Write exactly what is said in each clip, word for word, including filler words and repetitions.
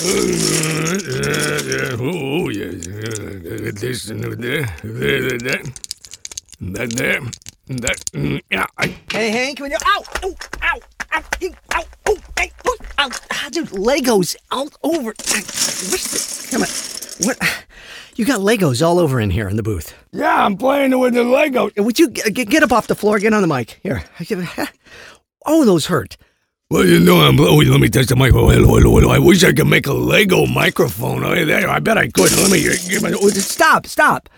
Oh, yes. This and that. That there. That. Yeah. Hey, hey, come in here. Ow! Ow! Ow! Ow! Ow! Ow! Hey! Ow! Dude, Legos all over. What's the... Come on. What... You got Legos all over in here in the booth. Yeah, I'm playing with the Legos. Would you g- get up off the floor? Get on the mic. Here. Oh, those hurt. Well, you know, I'm... Oh, let me touch the mic. Hello, hello, hello. I wish I could make a Lego microphone. I bet I could. Let me... Stop, stop.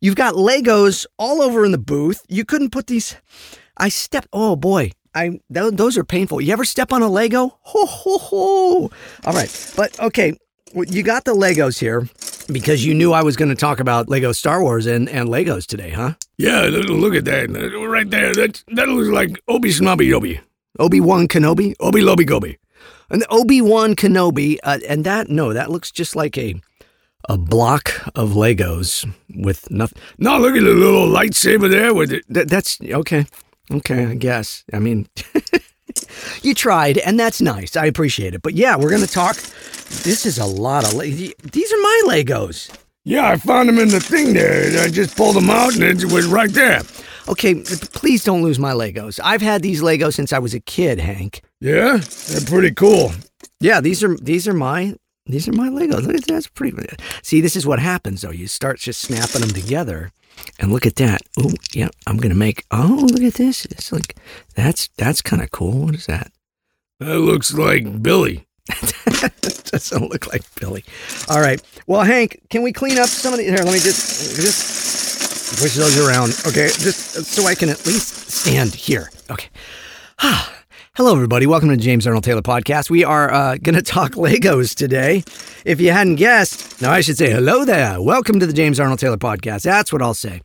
You've got Legos all over in the booth. You couldn't put these... I stepped... Oh, boy. I th- Those are painful. You ever step on a Lego? Ho, ho, ho. All right. But, okay. You got the Legos here. Because you knew I was going to talk about Lego Star Wars and, and Legos today, huh? Yeah, look at that. Right there. That, that looks like Obi-Snobby-Obi. Obi-Wan Kenobi? Obi-Lobi-Gobi. And Obi-Wan Kenobi, uh, and that, no, that looks just like a a block of Legos with nothing. No, look at the little lightsaber there. With it. Th- that's, okay. Okay, I guess. I mean... You tried, and that's nice. I appreciate it. But yeah, we're going to talk. This is a lot of... Le- These are my Legos. Yeah, I found them in the thing there. I just pulled them out, and it was right there. Okay, please don't lose my Legos. I've had these Legos since I was a kid, Hank. Yeah? They're pretty cool. Yeah, these are these are my these are my Legos. Look at that. That's pretty... See, this is what happens, though. You start just snapping them together. And look at that. Oh, yeah, I'm going to make... Oh, look at this. It's like... That's that's kind of cool. What is that? That looks like Billy. That doesn't look like Billy. All right. Well, Hank, can we clean up some of the... Here, let me just... Just push those around. Okay, just so I can at least stand here. Okay. Ah. Hello, everybody. Welcome to the James Arnold Taylor Podcast. We are uh, going to talk Legos today. If you hadn't guessed, now I should say hello there. Welcome to the James Arnold Taylor Podcast. That's what I'll say.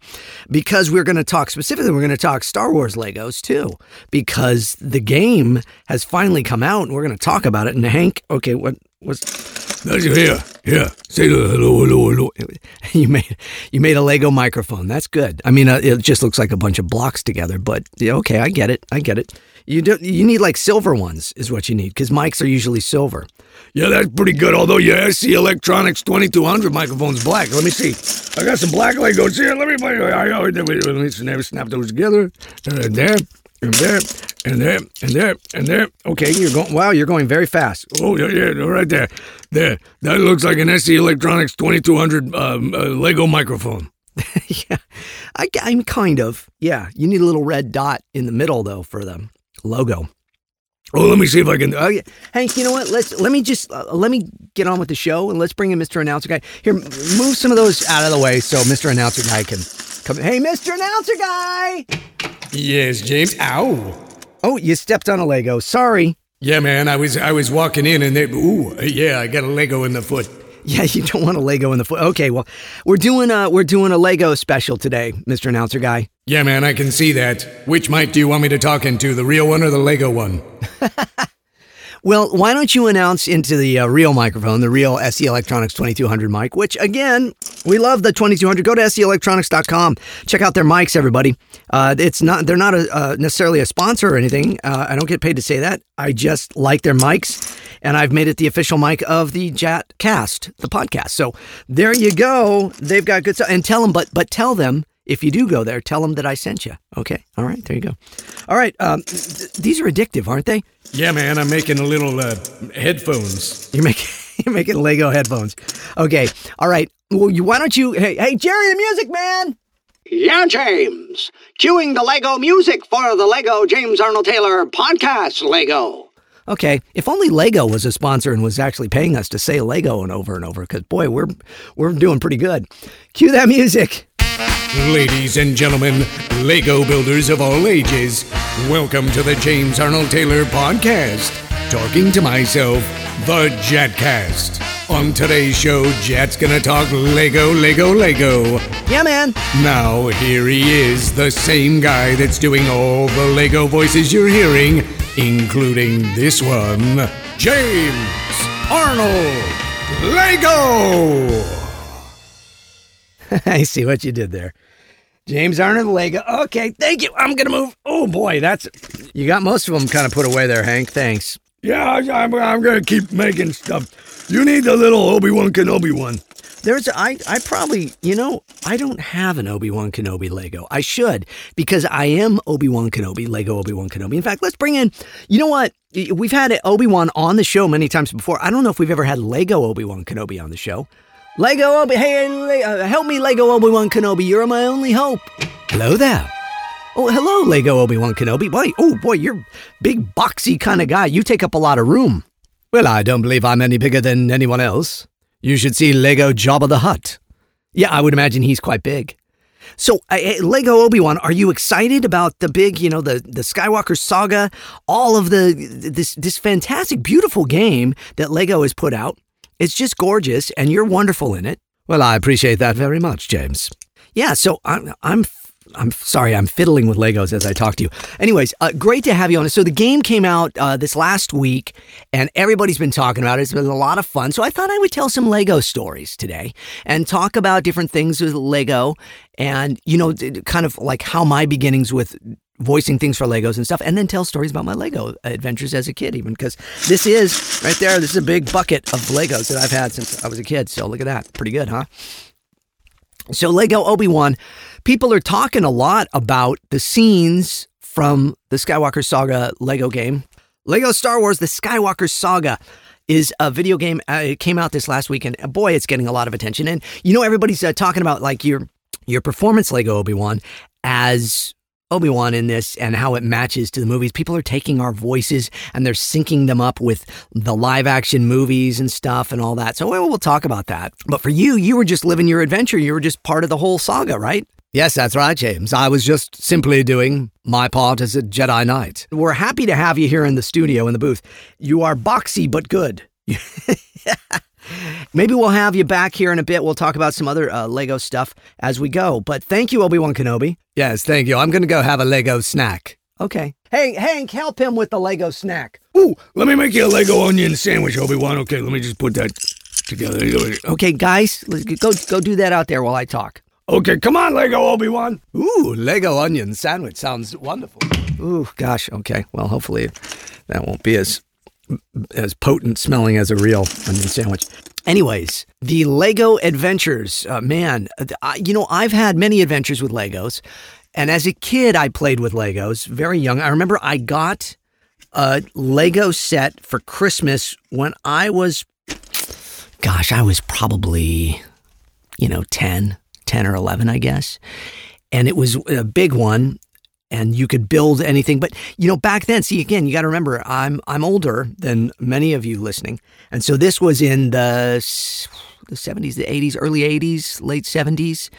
Because we're going to talk specifically, we're going to talk Star Wars Legos, too. Because the game has finally come out, and we're going to talk about it. And Hank, okay, what was... Here, here, say hello, hello, hello. You made, you made a Lego microphone. That's good. I mean, uh, it just looks like a bunch of blocks together, but yeah, okay, I get it. I get it. You do, you need like silver ones is what you need, because mics are usually silver. Yeah, that's pretty good, although your S E Electronics twenty-two hundred microphone's black. Let me see. I got some black Legos here. Let me, let me snap those together. And there, and there, and there, and there, and there. Okay, you're going, wow, you're going very fast. Oh, yeah, yeah, right there. There, that looks like an S E Electronics twenty-two hundred um, uh, Lego microphone. Yeah, I, I'm kind of, yeah. You need a little red dot in the middle, though, for them. Logo. Oh, let me see if I can. Oh, yeah. Hank, you know what? Let's let me just uh, let me get on with the show and let's bring in Mister Announcer Guy. Here, move some of those out of the way so Mister Announcer Guy can come. Hey, Mister Announcer Guy. Yes, James. Ow. Oh, you stepped on a Lego. Sorry. Yeah, man. I was I was walking in and they. Ooh, yeah. I got a Lego in the foot. Yeah, you don't want a Lego in the foot. Okay, well, we're doing a we're doing a Lego special today, Mister Announcer Guy. Yeah, man, I can see that. Which mic do you want me to talk into, the real one or the Lego one? Well, why don't you announce into the uh, real microphone, the real S E Electronics twenty-two hundred mic, which, again, we love the twenty-two hundred. Go to S E electronics dot com. Check out their mics, everybody. Uh, it's not They're not a, uh, necessarily a sponsor or anything. Uh, I don't get paid to say that. I just like their mics, and I've made it the official mic of the JatCast, the podcast. So there you go. They've got good stuff. And tell them, but, but tell them, if you do go there, tell them that I sent you. Okay. All right. There you go. All right. Um, th- these are addictive, aren't they? Yeah, man. I'm making a little uh, headphones. You're making you're making Lego headphones. Okay. All right. Well, you, why don't you... Hey, hey, Jerry, the music man. Yeah, James. Cueing the Lego music for the Lego James Arnold Taylor Podcast Lego. Okay. If only Lego was a sponsor and was actually paying us to say Lego and over and over, because, boy, we're we're doing pretty good. Cue that music. Ladies and gentlemen, Lego builders of all ages, welcome to the James Arnold Taylor Podcast, talking to myself, the JatCast. On today's show, Jat's gonna talk Lego, Lego, Lego. Yeah, man. Now, here he is, the same guy that's doing all the Lego voices you're hearing, including this one, James Arnold Lego! I see what you did there. James Arnold Lego. Okay, thank you. I'm going to move. Oh, boy, that's... You got most of them kind of put away there, Hank. Thanks. Yeah, I'm, I'm going to keep making stuff. You need the little Obi-Wan Kenobi one. There's, I, I probably, you know, I don't have an Obi-Wan Kenobi Lego. I should, because I am Obi-Wan Kenobi, Lego Obi-Wan Kenobi. In fact, let's bring in, you know what? We've had Obi-Wan on the show many times before. I don't know if we've ever had Lego Obi-Wan Kenobi on the show. Lego Obi, hey, uh, help me, Lego Obi-Wan Kenobi. You're my only hope. Hello there. Oh, hello, Lego Obi-Wan Kenobi. Boy, oh boy, you're big, boxy kind of guy. You take up a lot of room. Well, I don't believe I'm any bigger than anyone else. You should see Lego Jabba the Hutt. Yeah, I would imagine he's quite big. So, uh, Lego Obi-Wan, are you excited about the big, you know, the, the Skywalker Saga, all of the this this fantastic, beautiful game that Lego has put out? It's just gorgeous, and you're wonderful in it. Well, I appreciate that very much, James. Yeah, so I'm I'm I'm sorry, I'm fiddling with Legos as I talk to you. Anyways, uh, great to have you on. So the game came out uh, this last week, and everybody's been talking about it. It's been a lot of fun. So I thought I would tell some Lego stories today and talk about different things with Lego and, you know, kind of like how my beginnings with voicing things for Legos and stuff, and then tell stories about my Lego adventures as a kid even, because this is, right there, this is a big bucket of Legos that I've had since I was a kid. So look at that. Pretty good, huh? So Lego Obi-Wan, people are talking a lot about the scenes from the Skywalker Saga Lego game. Lego Star Wars, the Skywalker Saga is a video game. Uh, it came out this last weekend. Boy, it's getting a lot of attention. And, you know, everybody's uh, talking about like your your performance, Lego Obi-Wan, as Obi-Wan in this and how it matches to the movies. People are taking our voices and they're syncing them up with the live action movies and stuff and all that. So we'll, we'll talk about that. But for you, you were just living your adventure. You were just part of the whole saga, right? Yes, that's right, James. I was just simply doing my part as a Jedi Knight. We're happy to have you here in the studio, in the booth. You are boxy, but good. Maybe we'll have you back here in a bit. We'll talk about some other uh, Lego stuff as we go. But thank you, Obi-Wan Kenobi. Yes, thank you. I'm going to go have a Lego snack. Okay. Hey, Hank, help him with the Lego snack. Ooh, let me make you a Lego onion sandwich, Obi-Wan. Okay, let me just put that together. Okay, guys, let's go, go do that out there while I talk. Okay, come on, Lego Obi-Wan. Ooh, Lego onion sandwich sounds wonderful. Ooh, gosh, okay. Well, hopefully that won't be as... as potent smelling as a real onion sandwich. Anyways, the Lego adventures, uh, man, I, you know, I've had many adventures with Legos. And as a kid, I played with Legos very young. I remember I got a Lego set for Christmas when I was, gosh, I was probably, you know, ten, ten or eleven, I guess. And it was a big one. And you could build anything. But, you know, back then, see, again, you got to remember, I'm I'm older than many of you listening. And so this was in the, the seventies, the eighties, early eighties, late seventies.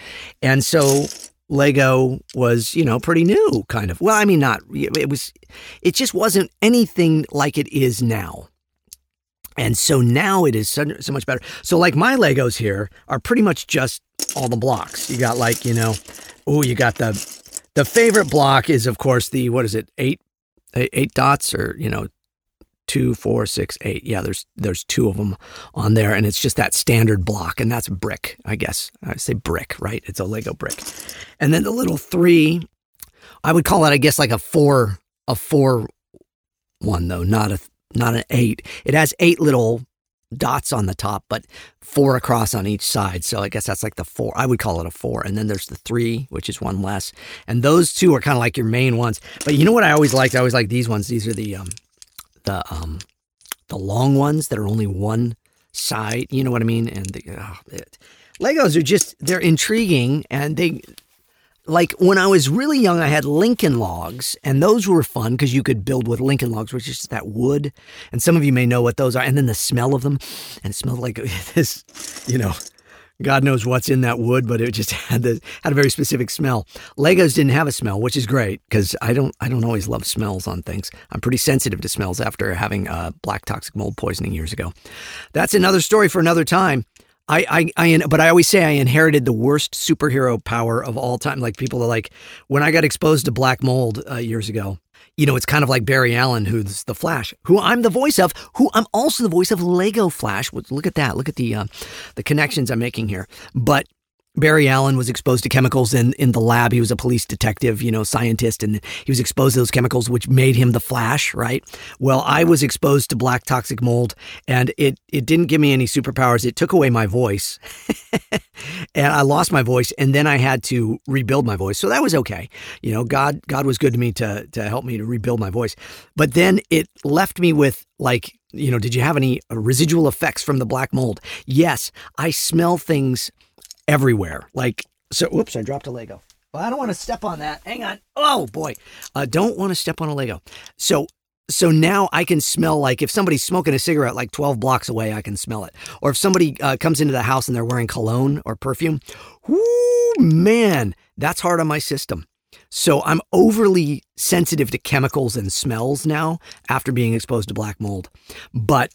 And so Lego was, you know, pretty new, kind of. Well, I mean, not, it was, it just wasn't anything like it is now. And so now it is so, so much better. So like my Legos here are pretty much just all the blocks. You got like, you know, oh, you got the... The favorite block is, of course, the, what is it, eight, eight dots or, you know, two, four, six, eight. Yeah, there's there's two of them on there, and it's just that standard block, and that's brick, I guess. I say brick, right? It's a Lego brick. And then the little three, I would call it, I guess, like a four, a four one, though, not a not an eight. It has eight little dots on the top, but four across on each side. So I guess that's like the four. I would call it a four. And then there's the three, which is one less. And those two are kind of like your main ones. But you know what I always liked? I always liked these ones. These are the um, the um, the long ones that are only one side. You know what I mean? And the, oh, it, Legos are just, they're intriguing. And they, like when I was really young, I had Lincoln logs, and those were fun because you could build with Lincoln logs, which is just that wood. And some of you may know what those are. And then the smell of them, and it smelled like this, you know, God knows what's in that wood, but it just had the had a very specific smell. Legos didn't have a smell, which is great because I don't I don't always love smells on things. I'm pretty sensitive to smells after having uh, black toxic mold poisoning years ago. That's another story for another time. I, I, I, but I always say I inherited the worst superhero power of all time. Like people are like, when I got exposed to black mold uh, years ago, you know, it's kind of like Barry Allen, who's the Flash, who I'm the voice of, who I'm also the voice of Lego Flash. Look at that. Look at the, uh, the connections I'm making here. But Barry Allen was exposed to chemicals in, in the lab. He was a police detective, you know, scientist, and he was exposed to those chemicals, which made him the Flash, right? Well, I was exposed to black toxic mold, and it, it didn't give me any superpowers. It took away my voice, and I lost my voice, and then I had to rebuild my voice. So that was okay. You know, God God was good to me to to help me to rebuild my voice. But then it left me with, like, you know, did you have any residual effects from the black mold? Yes, I smell things everywhere. Like, so, oops, I dropped a Lego. Well, I don't want to step on that. Hang on. Oh, boy. I uh, don't want to step on a Lego. So, so now I can smell, like, if somebody's smoking a cigarette like twelve blocks away, I can smell it. Or if somebody uh, comes into the house and they're wearing cologne or perfume, whoo, man, that's hard on my system. So I'm overly sensitive to chemicals and smells now after being exposed to black mold. But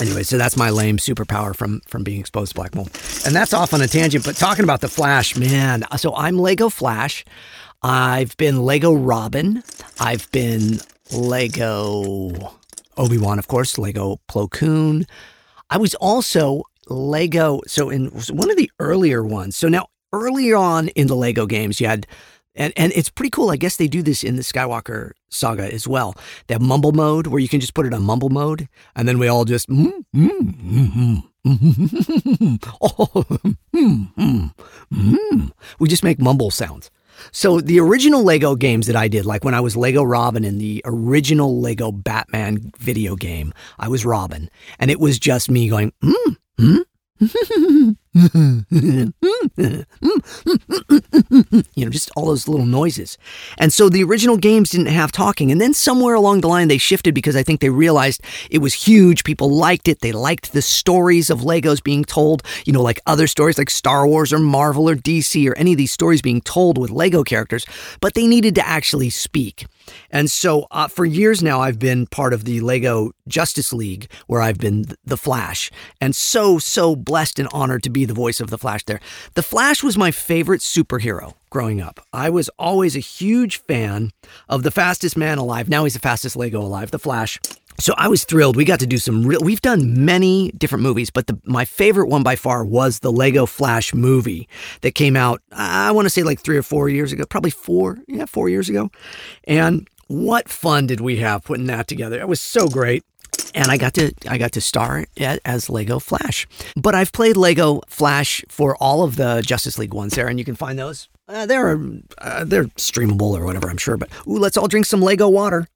anyway, so that's my lame superpower from, from being exposed to black mold. And that's off on a tangent, but talking about the Flash, man. So I'm Lego Flash. I've been Lego Robin. I've been Lego Obi-Wan, of course, Lego Plo Koon. I was also Lego, so in one of the earlier ones. So now early on in the Lego games, you had... And and it's pretty cool. I guess they do this in the Skywalker Saga as well. They have mumble mode where you can just put it on mumble mode. And then we all just, mm, mm, mm, mm, oh, mm, mm, mm. We just make mumble sounds. So the original Lego games that I did, like when I was Lego Robin in the original Lego Batman video game, I was Robin. And it was just me going, mm, mm. you know, just all those little noises. And so the original games didn't have talking. And then somewhere along the line, they shifted because I think they realized it was huge. People liked it. They liked the stories of Legos being told, you know, like other stories like Star Wars or Marvel or D C or any of these stories being told with Lego characters. But they needed to actually speak. And so uh, for years now, I've been part of the Lego Justice League, where I've been the Flash, and so, so blessed and honored to be the voice of the Flash there. The Flash was my favorite superhero growing up. I was always a huge fan of the fastest man alive. Now he's the fastest Lego alive, the Flash. So I was thrilled. We got to do some real, we've done many different movies, but the, my favorite one by far was the Lego Flash movie that came out, I want to say like three or four years ago, probably four, yeah, four years ago. And what fun did we have putting that together? It was so great. And I got to I got to star as Lego Flash. But I've played Lego Flash for all of the Justice League ones there, and you can find those. Uh, they're, uh, they're streamable or whatever, I'm sure. But ooh, let's all drink some Lego water.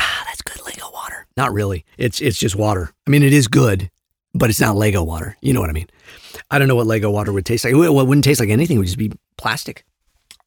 Ah, that's good Lego water. Not really. It's it's just water. I mean, it is good, but it's not Lego water. You know what I mean? I don't know what Lego water would taste like. Well, it wouldn't taste like anything. It would just be plastic.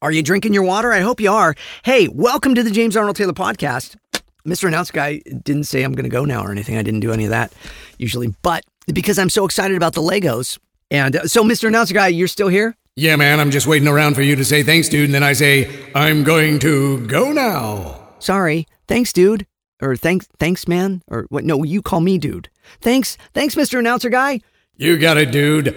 Are you drinking your water? I hope you are. Hey, welcome to the James Arnold Taylor podcast. Mister Announce Guy didn't say I'm going to go now or anything. I didn't do any of that usually, but because I'm so excited about the Legos. And uh, so, Mister Announce Guy, you're still here? Yeah, man. I'm just waiting around for you to say thanks, dude. And then I say, I'm going to go now. Sorry. Thanks, dude. Or thanks, thanks, man. Or what? No, you call me dude. Thanks. Thanks, Mister Announcer Guy. You got it, dude.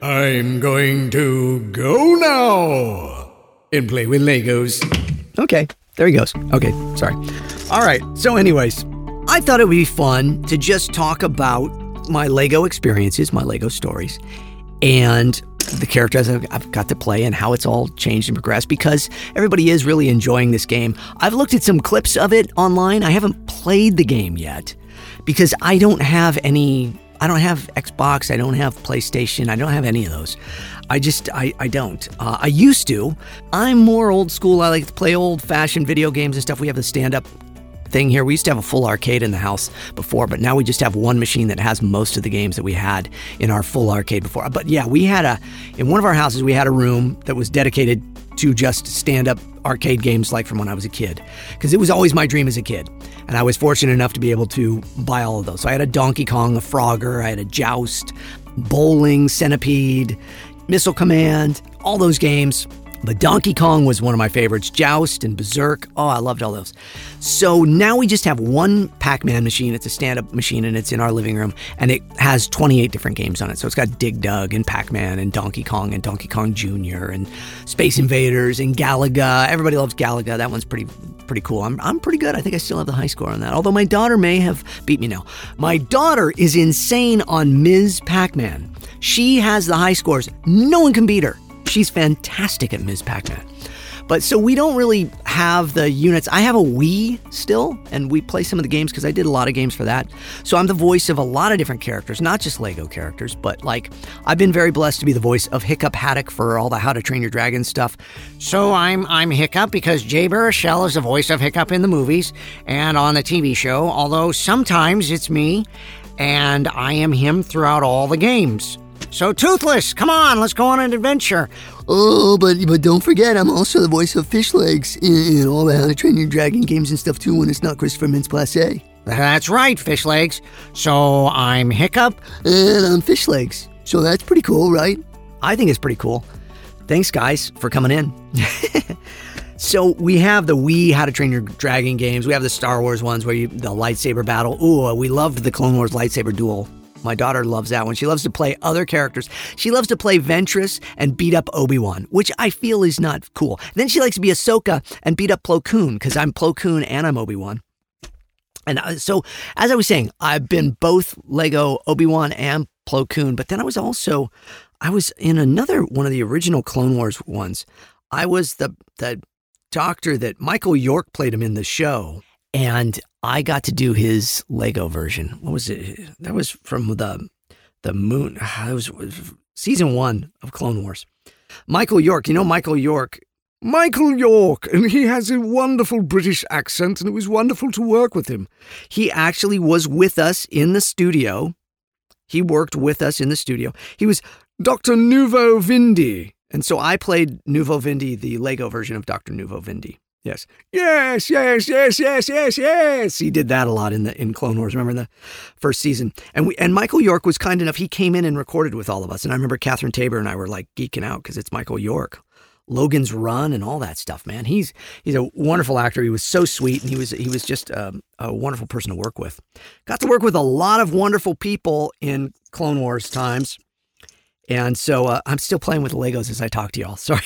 I'm going to go now and play with Legos. Okay. There he goes. Okay, sorry. All right, so anyways, I thought it would be fun to just talk about my Lego experiences, my Lego stories, and the characters I've got to play and how it's all changed and progressed, because everybody is really enjoying this game. I've looked at some clips of it online. I haven't played the game yet because I don't have any... I don't have Xbox, I don't have PlayStation, I don't have any of those. I just, I, I don't. Uh, I used to. I'm more old school. I like to play old-fashioned video games and stuff. We have the stand-up thing here. We used to have a full arcade in the house before, but now we just have one machine that has most of the games that we had in our full arcade before. But yeah, we had a, in one of our houses, we had a room that was dedicated to just stand-up arcade games like from when I was a kid, because it was always my dream as a kid, and I was fortunate enough to be able to buy all of those. So I had a Donkey Kong, a Frogger, I had a Joust, bowling, Centipede, Missile Command, all those games. But Donkey Kong was one of my favorites. Joust and Berserk. Oh, I loved all those. So now we just have one Pac-Man machine. It's a stand-up machine, and it's in our living room. And it has twenty-eight different games on it. So it's got Dig Dug and Pac-Man and Donkey Kong and Donkey Kong Junior and Space Invaders and Galaga. Everybody loves Galaga. That one's pretty pretty cool. I'm, I'm pretty good. I think I still have the high score on that. Although my daughter may have beat me now. My daughter is insane on Miz Pac-Man. She has the high scores. No one can beat her. she's fantastic at Miz Pac-Man. But so we don't really have the units. I have a Wii still, and we play some of the games because I did a lot of games for that. So I'm the voice of a lot of different characters, not just Lego characters, but like I've been very blessed to be the voice of Hiccup Haddock for all the How to Train Your Dragon stuff. So I'm I'm Hiccup because Jay Baruchel is the voice of Hiccup in the movies and on the T V show, although sometimes it's me, and I am him throughout all the games. So, Toothless, come on, let's go on an adventure. Oh, but but don't forget, I'm also the voice of Fishlegs in, in all the How to Train Your Dragon games and stuff, too, when it's not Christopher Mintz-Plasse. That's right, Fishlegs. So, I'm Hiccup. And I'm Fishlegs. So, that's pretty cool, right? I think it's pretty cool. Thanks, guys, for coming in. So, we have the Wii How to Train Your Dragon games. We have the Star Wars ones where you the lightsaber battle. Ooh, we loved the Clone Wars lightsaber duel. My daughter loves that one. She loves to play other characters. She loves to play Ventress and beat up Obi-Wan, which I feel is not cool. Then she likes to be Ahsoka and beat up Plo Koon, because I'm Plo Koon and I'm Obi-Wan. And so, as I was saying, I've been both Lego Obi-Wan and Plo Koon, but then I was also, I was in another one of the original Clone Wars ones. I was the, the doctor that Michael York played him in the show. And I got to do his Lego version. What was it? That was from the the moon. It was, it was season one of Clone Wars. Michael York. You know Michael York. Michael York. And he has a wonderful British accent. And it was wonderful to work with him. He actually was with us in the studio. He worked with us in the studio. He was Doctor Nuvo Vindi. And so I played Nuvo Vindi, the Lego version of Doctor Nuvo Vindi. Yes, yes, yes, yes, yes, yes, yes. He did that a lot in the in Clone Wars. Remember the first season? And we and Michael York was kind enough. He came in and recorded with all of us. And I remember Catherine Taber and I were like geeking out because it's Michael York, Logan's Run, and all that stuff. Man, he's he's a wonderful actor. He was so sweet, and he was he was just um, a wonderful person to work with. Got to work with a lot of wonderful people in Clone Wars times. And so uh, I'm still playing with Legos as I talk to y'all. Sorry,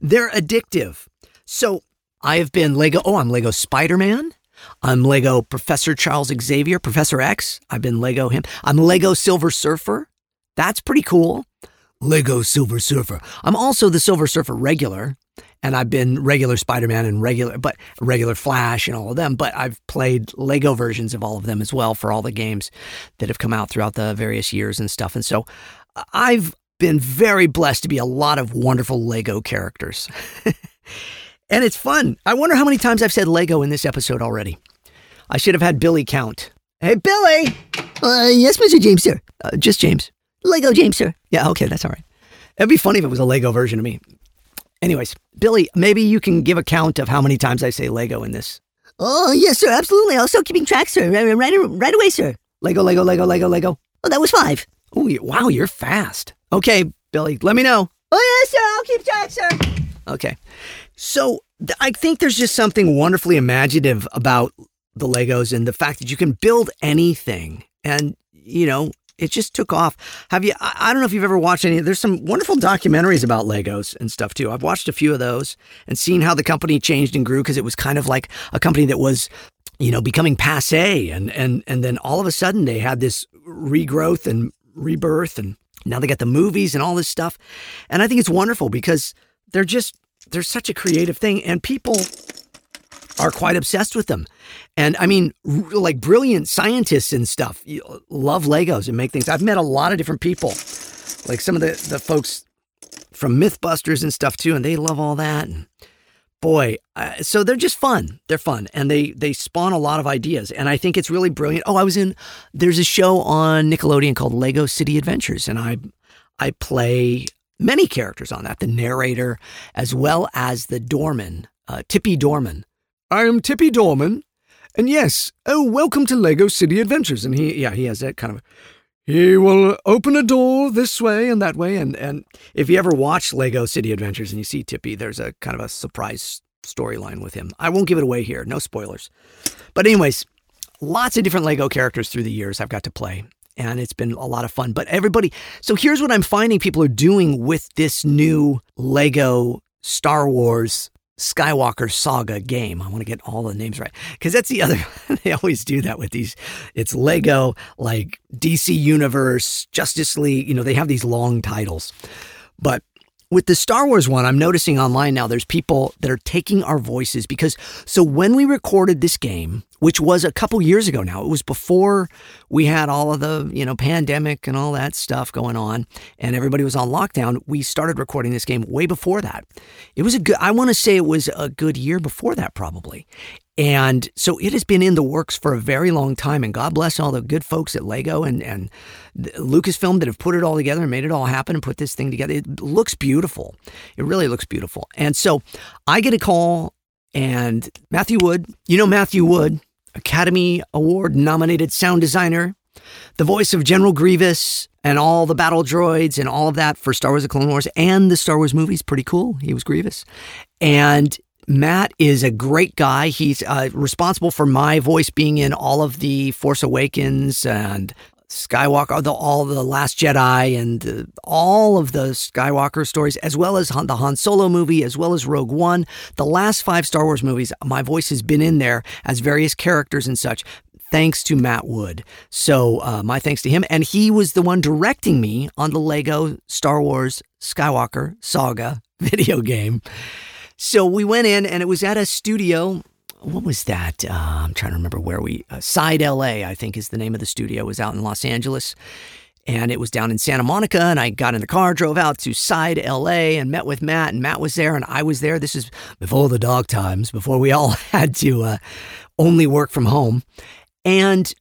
they're addictive. So I have been Lego, oh, I'm Lego Spider-Man. I'm Lego Professor Charles Xavier, Professor X. I've been Lego him. I'm Lego Silver Surfer. That's pretty cool. Lego Silver Surfer. I'm also the Silver Surfer regular, and I've been regular Spider-Man and regular, but regular Flash and all of them, but I've played Lego versions of all of them as well for all the games that have come out throughout the various years and stuff. And so I've been very blessed to be a lot of wonderful Lego characters. And it's fun. I wonder how many times I've said Lego in this episode already. I should have had Billy count. Hey, Billy! Uh, yes, Mister James, sir. Uh, just James. Lego James, sir. Yeah, okay, that's all right. It'd be funny if it was a Lego version of me. Anyways, Billy, maybe you can give a count of how many times I say Lego in this. Oh, yes, sir, absolutely. I'll start keeping track, sir. Right, right, right away, sir. Lego, Lego, Lego, Lego, Lego. Oh, that was five. Oh, wow, you're fast. Okay, Billy, let me know. Oh, yes, sir, I'll keep track, sir. Okay. So th- I think there's just something wonderfully imaginative about the Legos and the fact that you can build anything. And, you know, it just took off. Have you, I, I don't know if you've ever watched any, there's some wonderful documentaries about Legos and stuff too. I've watched a few of those and seen how the company changed and grew because it was kind of like a company that was, you know, becoming passe. And, and, and then all of a sudden they had this regrowth and rebirth. And now they got the movies and all this stuff. And I think it's wonderful because they're just, they're such a creative thing, and people are quite obsessed with them. And I mean, r- like brilliant scientists and stuff love Legos and make things. I've met a lot of different people, like some of the, the folks from Mythbusters and stuff too, and they love all that. And boy, uh, so they're just fun. They're fun, and they they spawn a lot of ideas. And I think it's really brilliant. Oh, I was in. There's a show on Nickelodeon called Lego City Adventures, and I I play. Many characters on that, the narrator, as well as the doorman, uh, Tippy Doorman. I am Tippy Doorman, and yes, oh, welcome to Lego City Adventures. And he, yeah, he has that kind of, he will open a door this way and that way. And, and if you ever watch Lego City Adventures and you see Tippy, there's a kind of a surprise storyline with him. I won't give it away here, no spoilers. But anyways, lots of different Lego characters through the years I've got to play. And it's been a lot of fun. But everybody, so here's what I'm finding people are doing with this new Lego Star Wars Skywalker Saga game. I want to get all the names right. Because that's the other, they always do that with these. It's Lego, like D C Universe, Justice League. You know, they have these long titles. But With the Star Wars one, I'm noticing online now there's people that are taking our voices because, so when we recorded this game, which was a couple years ago now, it was before we had all of the, you know, pandemic and all that stuff going on and everybody was on lockdown. We started recording this game way before that. It was a good, I want to say it was a good year before that probably. And so it has been in the works for a very long time, and God bless all the good folks at Lego and, and Lucasfilm that have put it all together and made it all happen and put this thing together. It looks beautiful. It really looks beautiful. And so I get a call, and Matthew Wood, you know Matthew Wood, Academy Award nominated sound designer, the voice of General Grievous and all the battle droids and all of that for Star Wars The Clone Wars and the Star Wars movies. Pretty cool. He was Grievous. And Matt is a great guy. He's uh, responsible for my voice being in all of the Force Awakens and Skywalker, the, all the Last Jedi and the, all of the Skywalker stories, as well as Han, the Han Solo movie, as well as Rogue One. The last five Star Wars movies, my voice has been in there as various characters and such, thanks to Matt Wood. So uh, my thanks to him. And he was the one directing me on the Lego Star Wars Skywalker Saga video game. So we went in, and it was at a studio. What was that? Uh, I'm trying to remember where we... Uh, Side L A, I think is the name of the studio. It was out in Los Angeles, and it was down in Santa Monica, and I got in the car, drove out to Side L A, and met with Matt, and Matt was there, and I was there. This is before the dog times, before we all had to uh, only work from home. And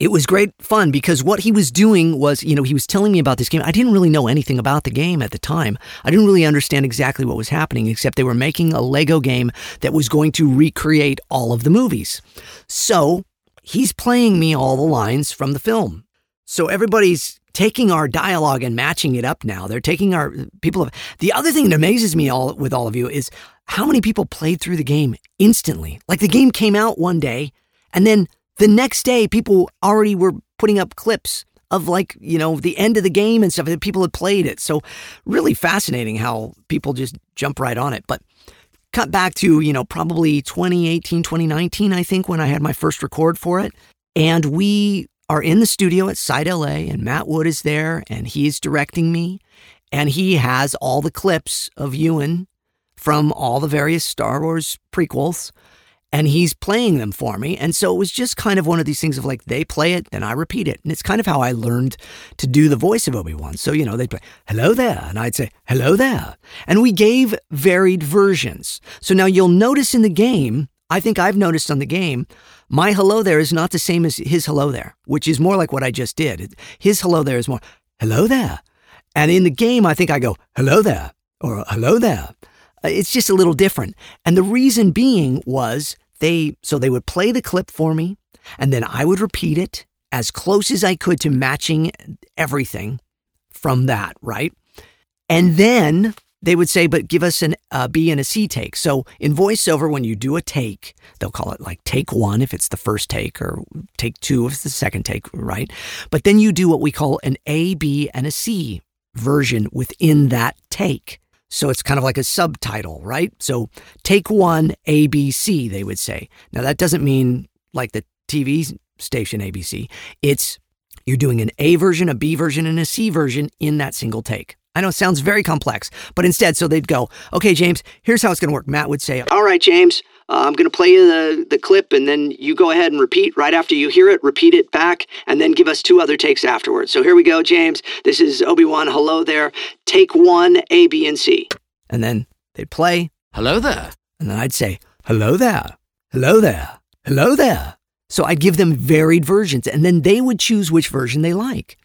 it was great fun because what he was doing was, you know, he was telling me about this game. I didn't really know anything about the game at the time. I didn't really understand exactly what was happening, except they were making a Lego game that was going to recreate all of the movies. So he's playing me all the lines from the film. So everybody's taking our dialogue and matching it up now. They're taking our people. Have, the other thing that amazes me all with all of you is how many people played through the game instantly. Like the game came out one day and then the next day, people already were putting up clips of, like, you know, the end of the game and stuff that people had played it. So really fascinating how people just jump right on it. But cut back to, you know, probably twenty eighteen, twenty nineteen, I think, when I had my first record for it. And we are in the studio at Side L A, and Matt Wood is there, and he's directing me. And he has all the clips of Ewan from all the various Star Wars prequels. And he's playing them for me. And so it was just kind of one of these things of, like, they play it and I repeat it. And it's kind of how I learned to do the voice of Obi-Wan. So, you know, they'd play, hello there. And I'd say, hello there. And we gave varied versions. So now you'll notice in the game, I think I've noticed on the game, my hello there is not the same as his hello there, which is more like what I just did. His hello there is more, hello there. And in the game, I think I go, hello there or hello there. It's just a little different. And the reason being was they, so they would play the clip for me, and then I would repeat it as close as I could to matching everything from that, right? And then they would say, but give us an a B and a C take. So in voiceover, when you do a take, they'll call it like take one if it's the first take, or take two if it's the second take, right? But then you do what we call an A, B, and a C version within that take. So it's kind of like a subtitle, right? So take one, A B C, they would say. Now, that doesn't mean like the T V station A B C. It's you're doing an A version, a B version, and a C version in that single take. I know it sounds very complex, but instead, so they'd go, okay, James, here's how it's going to work. Matt would say, all right, James, uh, I'm going to play you the, the clip, and then you go ahead and repeat right after you hear it, repeat it back, and then give us two other takes afterwards. So here we go, James. This is Obi-Wan. Hello there. Take one, A, B, and C. And then they'd play, hello there. And then I'd say, hello there, hello there, hello there. So I'd give them varied versions, and then they would choose which version they like.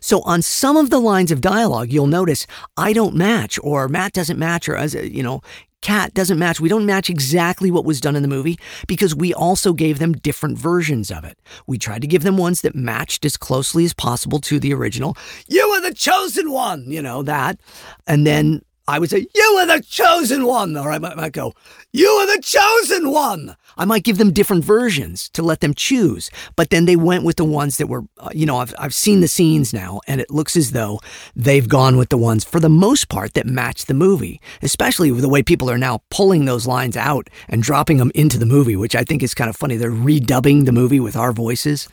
So on some of the lines of dialogue, you'll notice I don't match, or Matt doesn't match, or, as you know, Cat doesn't match. We don't match exactly what was done in the movie because we also gave them different versions of it. We tried to give them ones that matched as closely as possible to the original. You are the chosen one, you know, that. And then I would say, you are the chosen one. Or I might, might go, you are the chosen one. I might give them different versions to let them choose. But then they went with the ones that were, uh, you know, I've, I've seen the scenes now, and it looks as though they've gone with the ones, for the most part, that match the movie, especially with the way people are now pulling those lines out and dropping them into the movie, which I think is kind of funny. They're redubbing the movie with our voices.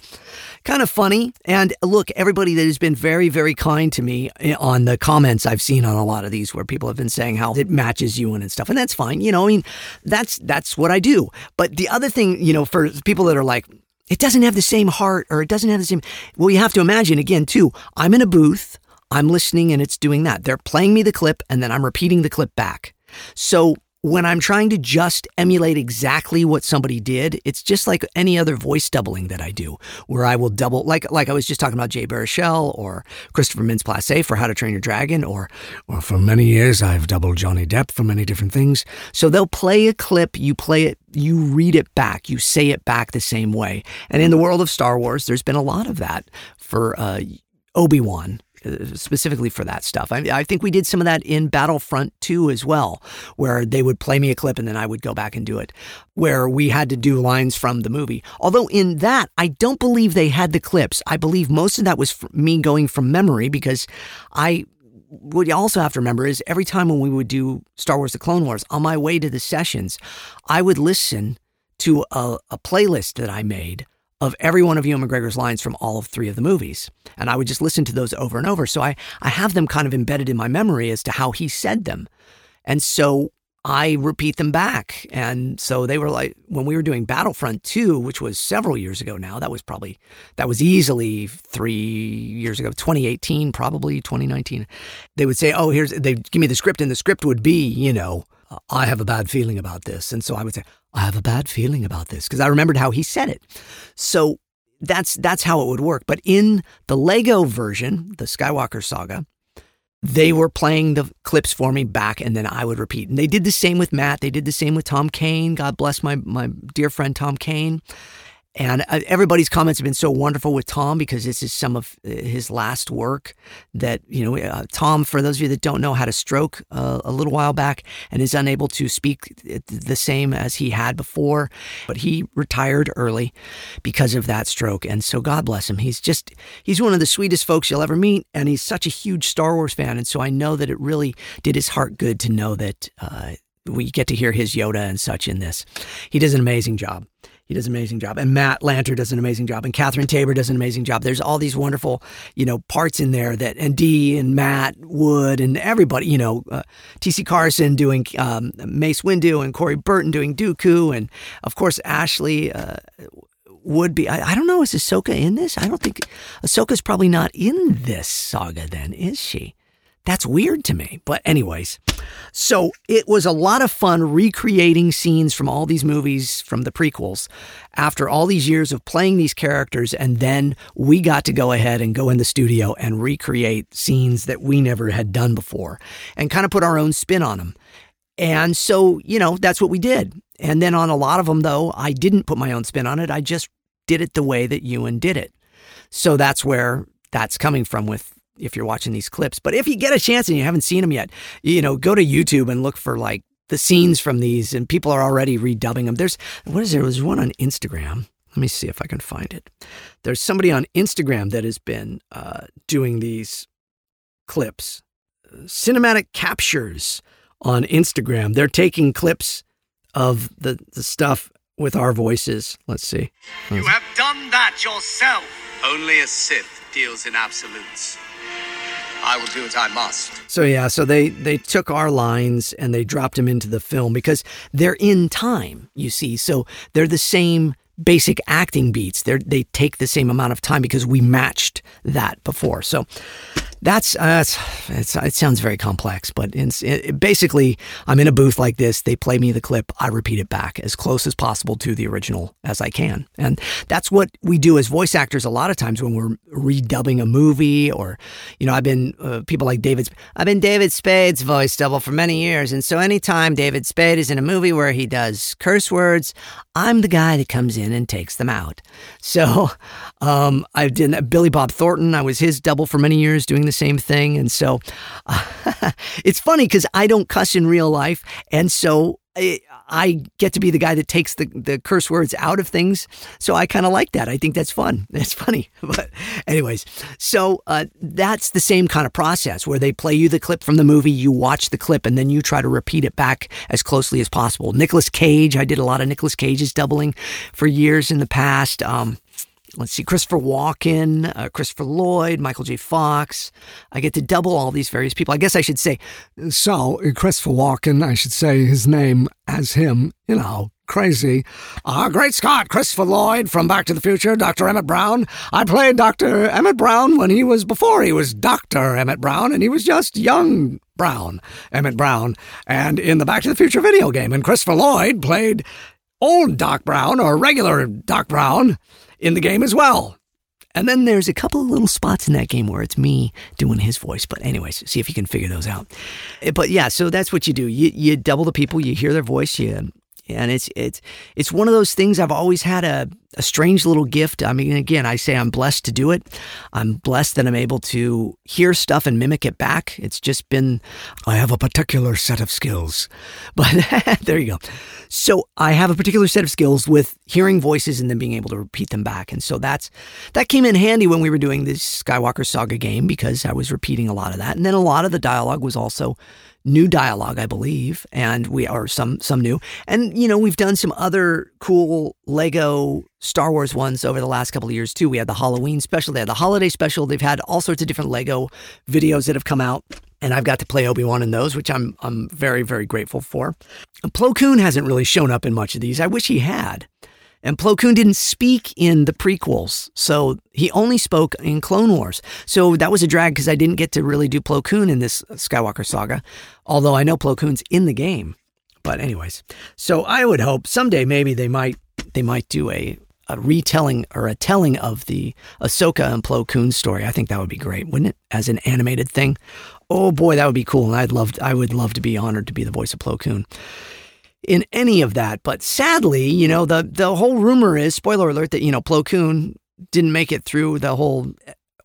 kind of funny. And look, everybody that has been very, very kind to me on the comments I've seen on a lot of these where people have been saying how it matches Ewan and stuff. And that's fine. You know, I mean, that's that's what I do. But the other thing, you know, for people that are like, it doesn't have the same heart or it doesn't have the same. Well, you have to imagine, again, too, I'm in a booth, I'm listening, and it's doing that. They're playing me the clip and then I'm repeating the clip back. So when I'm trying to just emulate exactly what somebody did, it's just like any other voice doubling that I do, where I will double, like like I was just talking about Jay Baruchel or Christopher Mintz-Plasse for How to Train Your Dragon, or, or for many years I've doubled Johnny Depp for many different things. So they'll play a clip, you play it, you read it back, you say it back the same way. And in the world of Star Wars, there's been a lot of that for uh, Obi-Wan. Specifically for that stuff. I, I think we did some of that in Battlefront two as well, where they would play me a clip and then I would go back and do it, where we had to do lines from the movie. Although in that, I don't believe they had the clips. I believe most of that was me going from memory, because I... what you also have to remember is every time when we would do Star Wars The Clone Wars, on my way to the sessions, I would listen to a, a playlist that I made of every one of Ewan McGregor's lines from all of three of the movies. And I would just listen to those over and over. So I, I have them kind of embedded in my memory as to how he said them. And so I repeat them back. And so they were like, when we were doing Battlefront two, which was several years ago now, that was probably, that was easily three years ago, twenty eighteen, probably twenty nineteen. They would say, oh, here's, they'd give me the script, and the script would be, you know, I have a bad feeling about this. And so I would say, I have a bad feeling about this, because I remembered how he said it. So that's that's how it would work. But in the Lego version, the Skywalker Saga, they were playing the clips for me back, and then I would repeat. And they did the same with Matt. They did the same with Tom Kane. God bless my, my dear friend Tom Kane. And everybody's comments have been so wonderful with Tom, because this is some of his last work that, you know, uh, Tom, for those of you that don't know, had a stroke uh, a little while back and is unable to speak the same as he had before. But he retired early because of that stroke. And so God bless him. He's just, he's one of the sweetest folks you'll ever meet. And he's such a huge Star Wars fan. And so I know that it really did his heart good to know that uh, we get to hear his Yoda and such in this. He does an amazing job. He does an amazing job. And Matt Lanter does an amazing job. And Catherine Taber does an amazing job. There's all these wonderful, you know, parts in there that, and Dee and Matt Wood and everybody, you know, uh, T C Carson doing um, Mace Windu, and Corey Burton doing Dooku. And of course, Ashley uh, would be, I, I don't know, is Ahsoka in this? I don't think, Ahsoka's probably not in this saga then, is she? That's weird to me. But anyways, so it was a lot of fun recreating scenes from all these movies from the prequels after all these years of playing these characters. And then we got to go ahead and go in the studio and recreate scenes that we never had done before and kind of put our own spin on them. And so, you know, that's what we did. And then on a lot of them, though, I didn't put my own spin on it. I just did it the way that Ewan did it. So that's where that's coming from with if you're watching these clips. But if you get a chance and you haven't seen them yet, you know, go to YouTube and look for like the scenes from these, and people are already redubbing them. There's, what is there? There's one on Instagram. Let me see if I can find it. There's somebody on Instagram that has been uh, doing these clips. Cinematic Captures on Instagram. They're taking clips of the, the stuff with our voices. Let's see. You have done that yourself. Only a Sith deals in absolutes. I will do what I must. So yeah, so they, they took our lines and they dropped them into the film because they're in time, you see. So they're the same basic acting beats. They're, they take the same amount of time because we matched that before. So that's, uh, it's, it's, it sounds very complex, but it's, it, basically I'm in a booth like this. They play me the clip. I repeat it back as close as possible to the original as I can. And that's what we do as voice actors a lot of times when we're redubbing a movie or, you know, I've been, uh, people like David, I've been David Spade's voice double for many years. And so anytime David Spade is in a movie where he does curse words, I'm the guy that comes in and takes them out. So um, I did Billy Bob Thornton. I was his double for many years doing the same thing. And so uh, it's funny because I don't cuss in real life. And so I, I get to be the guy that takes the, the curse words out of things. So I kind of like that. I think that's fun. It's funny. But anyways, so uh, that's the same kind of process where they play you the clip from the movie, you watch the clip, and then you try to repeat it back as closely as possible. Nicolas Cage, I did a lot of Nicolas Cage's doubling for years in the past. Um, Let's see, Christopher Walken, uh, Christopher Lloyd, Michael J. Fox. I get to double all these various people. I guess I should say, so Christopher Walken, I should say his name as him, you know, crazy. Ah, uh, great Scott, Christopher Lloyd from Back to the Future, Doctor Emmett Brown. I played Doctor Emmett Brown when he was, before he was Doctor Emmett Brown, and he was just young Brown, Emmett Brown, and in the Back to the Future video game. And Christopher Lloyd played old Doc Brown, or regular Doc Brown, in the game as well. And then there's a couple of little spots in that game where it's me doing his voice. But anyways, see if you can figure those out. But yeah, so that's what you do. You you double the people, you hear their voice, you, and it's it's it's one of those things. I've always had a, a strange little gift. I mean, again, I say I'm blessed to do it. I'm blessed that I'm able to hear stuff and mimic it back. It's just been, I have a particular set of skills. But there you go. So I have a particular set of skills with hearing voices and then being able to repeat them back. And so that's that came in handy when we were doing this Skywalker Saga game, because I was repeating a lot of that. And then a lot of the dialogue was also new dialogue, I believe, and we are some some new. And, you know, we've done some other cool Lego Star Wars ones over the last couple of years, too. We had the Halloween special. They had the holiday special. They've had all sorts of different Lego videos that have come out. And I've got to play Obi-Wan in those, which I'm I'm very, very grateful for. And Plo Koon hasn't really shown up in much of these. I wish he had. And Plo Koon didn't speak in the prequels, so he only spoke in Clone Wars. So that was a drag, because I didn't get to really do Plo Koon in this Skywalker Saga, although I know Plo Koon's in the game. But anyways, so I would hope someday maybe they might they might do a, a retelling or a telling of the Ahsoka and Plo Koon story. I think that would be great, wouldn't it? As an animated thing. Oh boy, that would be cool, and I'd love to, I would love to be honored to be the voice of Plo Koon in any of that. But sadly, you know, the the whole rumor is, spoiler alert, that, you know, Plo Koon didn't make it through the whole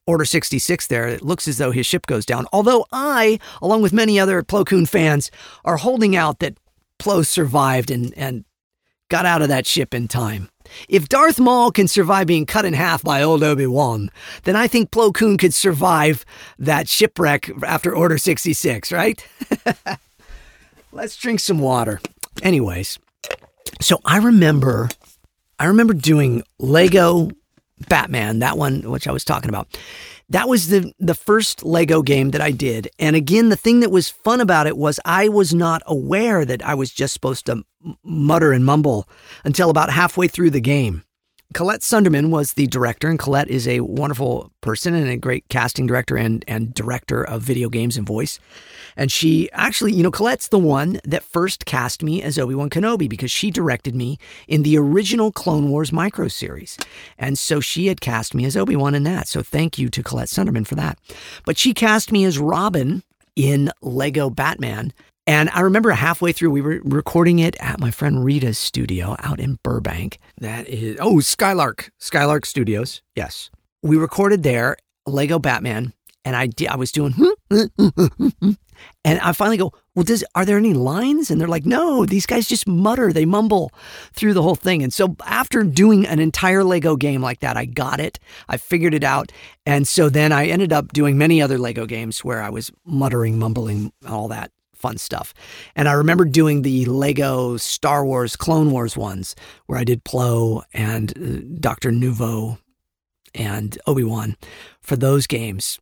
Order sixty-six there. It looks as though his ship goes down. Although I, along with many other Plo Koon fans, are holding out that Plo survived and, and got out of that ship in time. If Darth Maul can survive being cut in half by old Obi-Wan, then I think Plo Koon could survive that shipwreck after Order sixty-six, right? Let's drink some water. Anyways, so I remember, I remember doing Lego Batman, that one which I was talking about. That was the the first Lego game that I did. And again, the thing that was fun about it was I was not aware that I was just supposed to mutter and mumble until about halfway through the game. Colette Sunderman was the director, and Colette is a wonderful person and a great casting director and, and director of video games and voice. And she actually, you know, Colette's the one that first cast me as Obi-Wan Kenobi, because she directed me in the original Clone Wars micro series. And so she had cast me as Obi-Wan in that. So thank you to Colette Sunderman for that. But she cast me as Robin in Lego Batman. And I remember halfway through, we were recording it at my friend Rita's studio out in Burbank. That is, oh, Skylark, Skylark Studios. Yes. We recorded there, Lego Batman, and I did, I was doing, and I finally go, well, does, are there any lines? And they're like, no, these guys just mutter. They mumble through the whole thing. And so after doing an entire Lego game like that, I got it. I figured it out. And so then I ended up doing many other Lego games where I was muttering, mumbling, all that fun stuff. And I remember doing the Lego Star Wars Clone Wars ones where I did Plo and Doctor Nuvo and Obi-Wan for those games.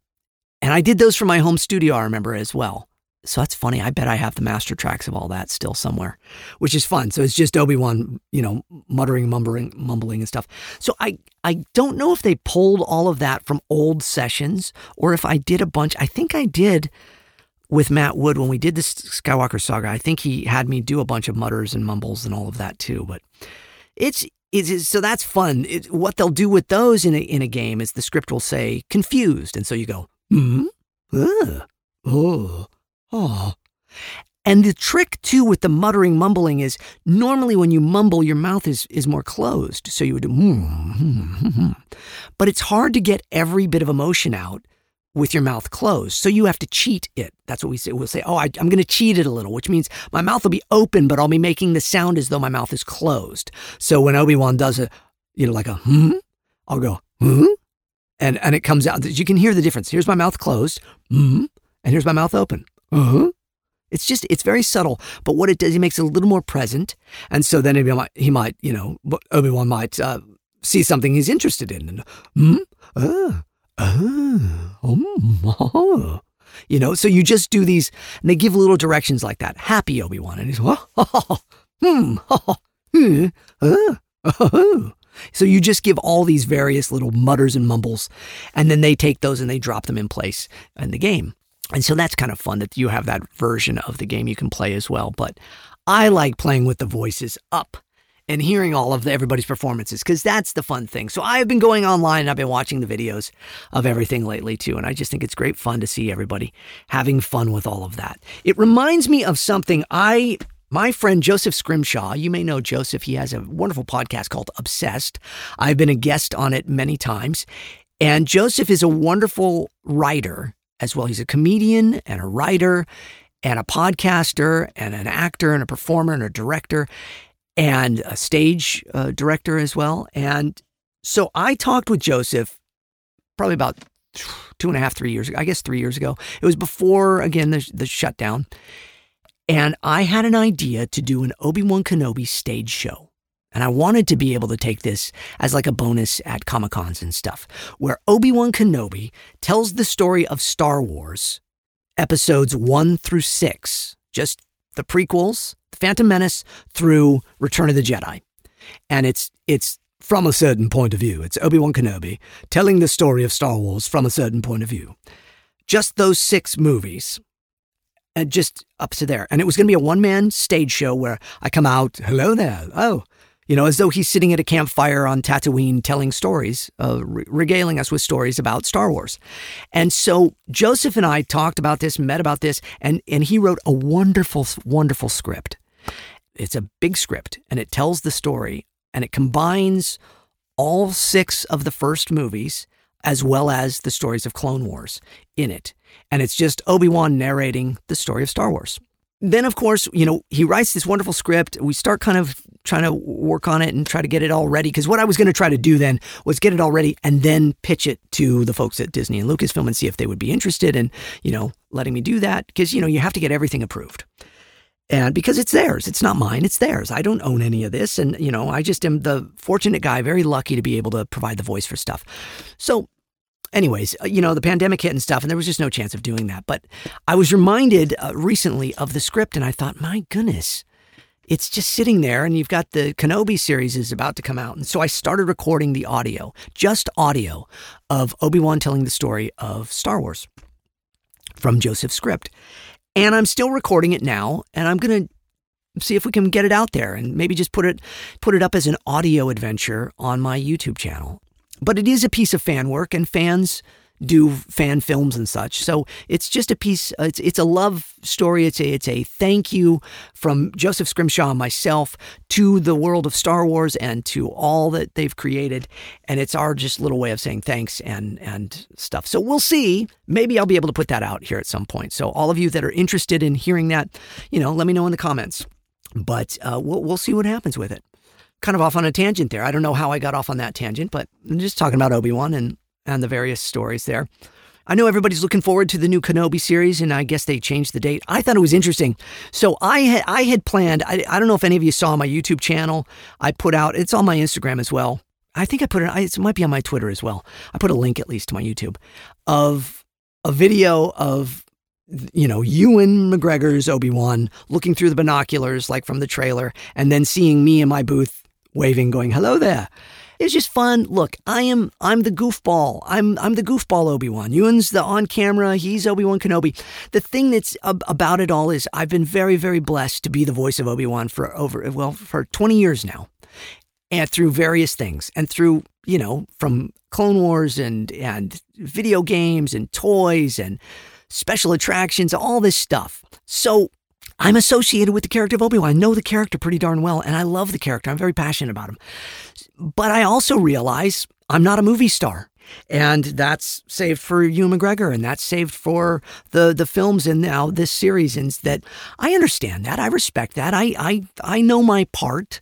And I did those from my home studio, I remember, as well. So that's funny. I bet I have the master tracks of all that still somewhere, which is fun. So it's just Obi-Wan, you know, muttering, mumbling, mumbling and stuff. So I, I don't know if they pulled all of that from old sessions or if I did a bunch. I think I did with Matt Wood when we did this Skywalker Saga. I think he had me do a bunch of mutters and mumbles and all of that too. But it's, it's so that's fun. It, what they'll do with those in a, in a game is the script will say confused, and so you go hmm, uh, oh, oh. And the trick too with the muttering mumbling is normally when you mumble, your mouth is is more closed, so you would do hmm, hmm, hmm, hmm. But it's hard to get every bit of emotion out with your mouth closed. So you have to cheat it. That's what we say. We'll say, oh, I, I'm going to cheat it a little, which means my mouth will be open, but I'll be making the sound as though my mouth is closed. So when Obi-Wan does a, you know, like a hmm, I'll go hmm, and, and it comes out. You can hear the difference. Here's my mouth closed, hmm, and here's my mouth open. Uh-huh. It's just, it's very subtle, but what it does, he makes it a little more present. And so then he might, he might you know, Obi-Wan might uh, see something he's interested in, and hmm, ah, ah, um, ah. You know, so you just do these, and they give little directions like that. Happy Obi-Wan, and he's, oh, oh, hmm, oh, hmm, ah, oh. So you just give all these various little mutters and mumbles, and then they take those and they drop them in place in the game. And so that's kind of fun that you have that version of the game you can play as well. But I like playing with the voices up and hearing all of the, everybody's performances, because that's the fun thing. So I've been going online and I've been watching the videos of everything lately too. And I just think it's great fun to see everybody having fun with all of that. It reminds me of something I... My friend Joseph Scrimshaw, you may know Joseph, he has a wonderful podcast called Obsessed. I've been a guest on it many times. And Joseph is a wonderful writer as well. He's a comedian and a writer and a podcaster and an actor and a performer and a director and a stage uh, director as well. And so I talked with Joseph probably about two and a half, three years ago, I guess three years ago. It was before, again, the, the shutdown. And I had an idea to do an Obi-Wan Kenobi stage show. And I wanted to be able to take this as like a bonus at Comic-Cons and stuff, where Obi-Wan Kenobi tells the story of Star Wars episodes one through six, just the prequels, The Phantom Menace through Return of the Jedi. And it's it's from a certain point of view. It's Obi-Wan Kenobi telling the story of Star Wars from a certain point of view. Just those six movies. And just up to there. And it was going to be a one-man stage show where I come out, hello there, oh, you know, as though he's sitting at a campfire on Tatooine telling stories, uh, re- regaling us with stories about Star Wars. And so Joseph and I talked about this, met about this, and, and he wrote a wonderful, wonderful script. It's a big script, and it tells the story, and it combines all six of the first movies as well as the stories of Clone Wars in it. And it's just Obi-Wan narrating the story of Star Wars. Then, of course, you know, he writes this wonderful script. We start kind of trying to work on it and try to get it all ready. Because what I was going to try to do then was get it all ready and then pitch it to the folks at Disney and Lucasfilm and see if they would be interested in, you know, letting me do that. Because, you know, you have to get everything approved. And because it's theirs, it's not mine, it's theirs. I don't own any of this. And, you know, I just am the fortunate guy, very lucky to be able to provide the voice for stuff. So anyways, you know, the pandemic hit and stuff, and there was just no chance of doing that. But I was reminded uh, recently of the script, and I thought, my goodness, it's just sitting there, and you've got the Kenobi series is about to come out. And so I started recording the audio, just audio, of Obi-Wan telling the story of Star Wars from Joseph's script. And I'm still recording it now, and I'm going to see if we can get it out there and maybe just put it put it up as an audio adventure on my YouTube channel. But it is a piece of fan work, and fans do fan films and such. So it's just a piece, it's it's a love story. It's a, it's a thank you from Joseph Scrimshaw and myself to the world of Star Wars and to all that they've created. And it's our just little way of saying thanks and, and stuff. So we'll see. Maybe I'll be able to put that out here at some point. So all of you that are interested in hearing that, you know, let me know in the comments. But uh, we'll we'll see what happens with it. Kind of off on a tangent there. I don't know how I got off on that tangent, but I'm just talking about Obi-Wan and and the various stories there. I know everybody's looking forward to the new Kenobi series, and I guess they changed the date. I thought it was interesting. So I had, I had planned, I, I don't know if any of you saw my YouTube channel. I put out, it's on my Instagram as well. I think I put it, it might be on my Twitter as well. I put a link at least to my YouTube of a video of, you know, Ewan McGregor's Obi-Wan looking through the binoculars, like from the trailer, and then seeing me in my booth waving, going, hello there. It's just fun. Look, I am I'm the goofball. I'm I'm the goofball Obi-Wan. Ewan's the on camera. He's Obi-Wan Kenobi. The thing that's ab- about it all is I've been very, very blessed to be the voice of Obi-Wan for over, well, for twenty years now, and through various things, and through, you know, from Clone Wars and and video games and toys and special attractions, all this stuff. So I'm associated with the character of Obi-Wan. I know the character pretty darn well, and I love the character. I'm very passionate about him. But I also realize I'm not a movie star, and that's saved for Ewan McGregor, and that's saved for the, the films and now this series. And that I understand that, I respect that, I I I know my part.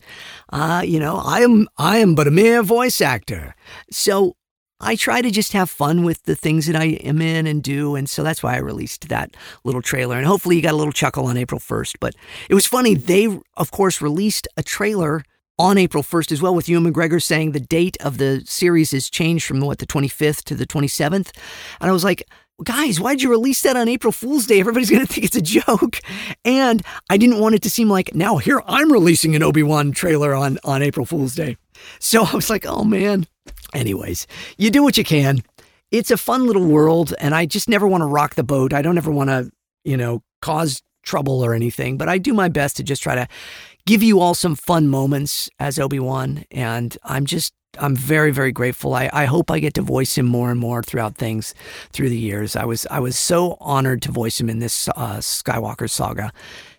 Uh, you know, I am I am but a mere voice actor. So I try to just have fun with the things that I am in and do, and so that's why I released that little trailer. And hopefully you got a little chuckle on April first. But it was funny. They, of course, released a trailer on April first as well, with Ewan McGregor saying the date of the series is changed from, what, the twenty-fifth to the twenty-seventh. And I was like, guys, why'd you release that on April Fool's Day? Everybody's going to think it's a joke. And I didn't want it to seem like, now here I'm releasing an Obi-Wan trailer on, on April Fool's Day. So I was like, oh, man. Anyways, you do what you can. It's a fun little world, and I just never want to rock the boat. I don't ever want to, you know, cause trouble or anything, but I do my best to just try to give you all some fun moments as Obi-Wan, and I'm just, I'm very, very grateful. I, I hope I get to voice him more and more throughout things, through the years. I was I was so honored to voice him in this uh, Skywalker Saga,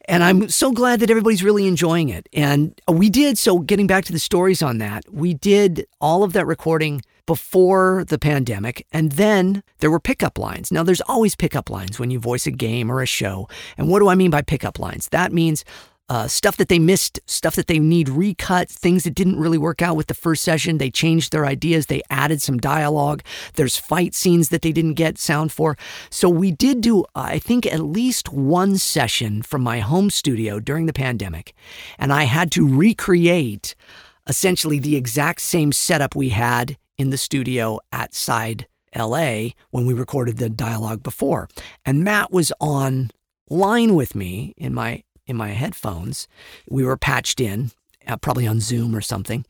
and I'm so glad that everybody's really enjoying it. And we did, so getting back to the stories on that, we did all of that recording before the pandemic, and then there were pickup lines. Now, there's always pickup lines when you voice a game or a show. And what do I mean by pickup lines? That means Uh, stuff that they missed, stuff that they need recut, things that didn't really work out with the first session. They changed their ideas. They added some dialogue. There's fight scenes that they didn't get sound for. So we did do, uh, I think, at least one session from my home studio during the pandemic. And I had to recreate essentially the exact same setup we had in the studio at Side L A when we recorded the dialogue before. And Matt was online with me in my in my headphones. We were patched in, uh, probably on Zoom or something.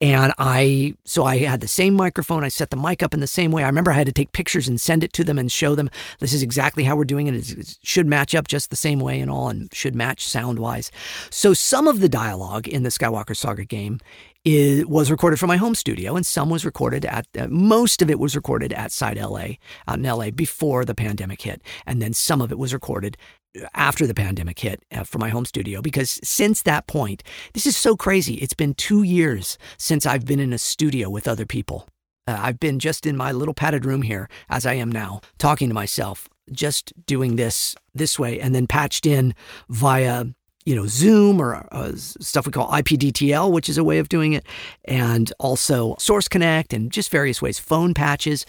And I, so I had the same microphone. I set the mic up in the same way. I remember I had to take pictures and send it to them and show them, this is exactly how we're doing it. It should match up just the same way and all, and should match sound wise. So some of the dialogue in the Skywalker Saga game is, was recorded from my home studio, and some was recorded at, uh, most of it was recorded at Side L A, out in L A before the pandemic hit. And then some of it was recorded after the pandemic hit uh, for my home studio, because since that point, this is so crazy. It's been two years since I've been in a studio with other people. Uh, I've been just in my little padded room here, as I am now, talking to myself, just doing this this way, and then patched in via, you know, Zoom or uh, stuff we call I P D T L, which is a way of doing it, and also Source Connect and just various ways, phone patches.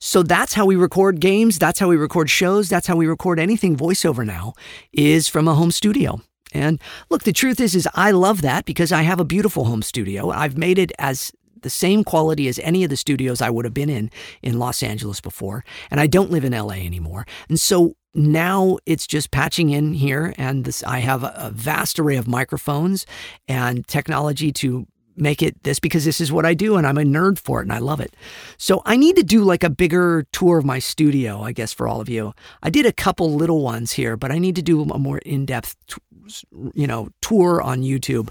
So that's how we record games, that's how we record shows, that's how we record anything voiceover now, is from a home studio. And look, the truth is, is I love that because I have a beautiful home studio. I've made it as the same quality as any of the studios I would have been in in Los Angeles before. And I don't live in L A anymore. And so now it's just patching in here, and this, I have a, a vast array of microphones and technology to make it this, because this is what I do and I'm a nerd for it and I love it. So I need to do like a bigger tour of my studio, I guess, for all of you. I did a couple little ones here, but I need to do a more in-depth, you know, tour on YouTube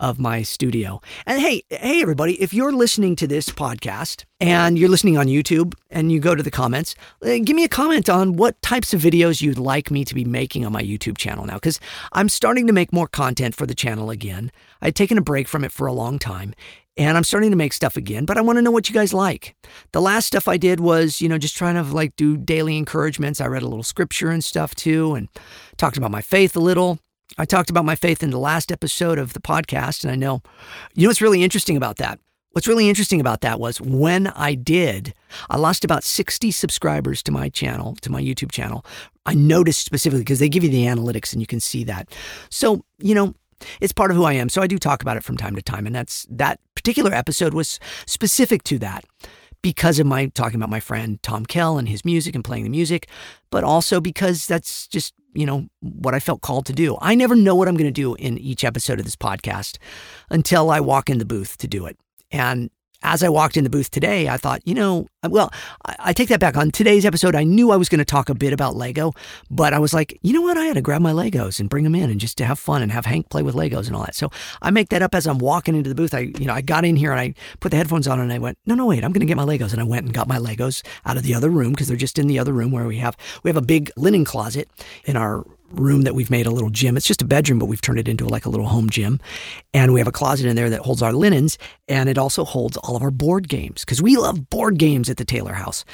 of my studio. And hey, hey everybody, if you're listening to this podcast and you're listening on YouTube and you go to the comments, give me a comment on what types of videos you'd like me to be making on my YouTube channel now, because I'm starting to make more content for the channel again. I'd taken a break from it for a long time, and I'm starting to make stuff again, but I want to know what you guys like. The last stuff I did was, you know, just trying to like do daily encouragements. I read a little scripture and stuff too, and talked about my faith a little. I talked about my faith in the last episode of the podcast, and I know, you know what's really interesting about that? What's really interesting about that was when I did, I lost about sixty subscribers to my channel, to my YouTube channel. I noticed specifically because they give you the analytics and you can see that. So, you know, it's part of who I am. So I do talk about it from time to time, and that's, that particular episode was specific to that, because of my talking about my friend Tom Kell and his music and playing the music, but also because that's just, you know, what I felt called to do. I never know what I'm going to do in each episode of this podcast until I walk in the booth to do it. And as I walked in the booth today, I thought, you know, well, I, I take that back. On today's episode, I knew I was going to talk a bit about Lego, but I was like, you know what? I had to grab my Legos and bring them in and just to have fun and have Hank play with Legos and all that. So I make that up as I'm walking into the booth. I, you know, I got in here and I put the headphones on and I went, no, no, wait, I'm going to get my Legos. And I went and got my Legos out of the other room, because they're just in the other room where we have, we have a big linen closet in our room that we've made a little gym. It's just a bedroom, but we've turned it into like a little home gym. And we have a closet in there that holds our linens, and it also holds all of our board games, because we love board games at the Taylor house.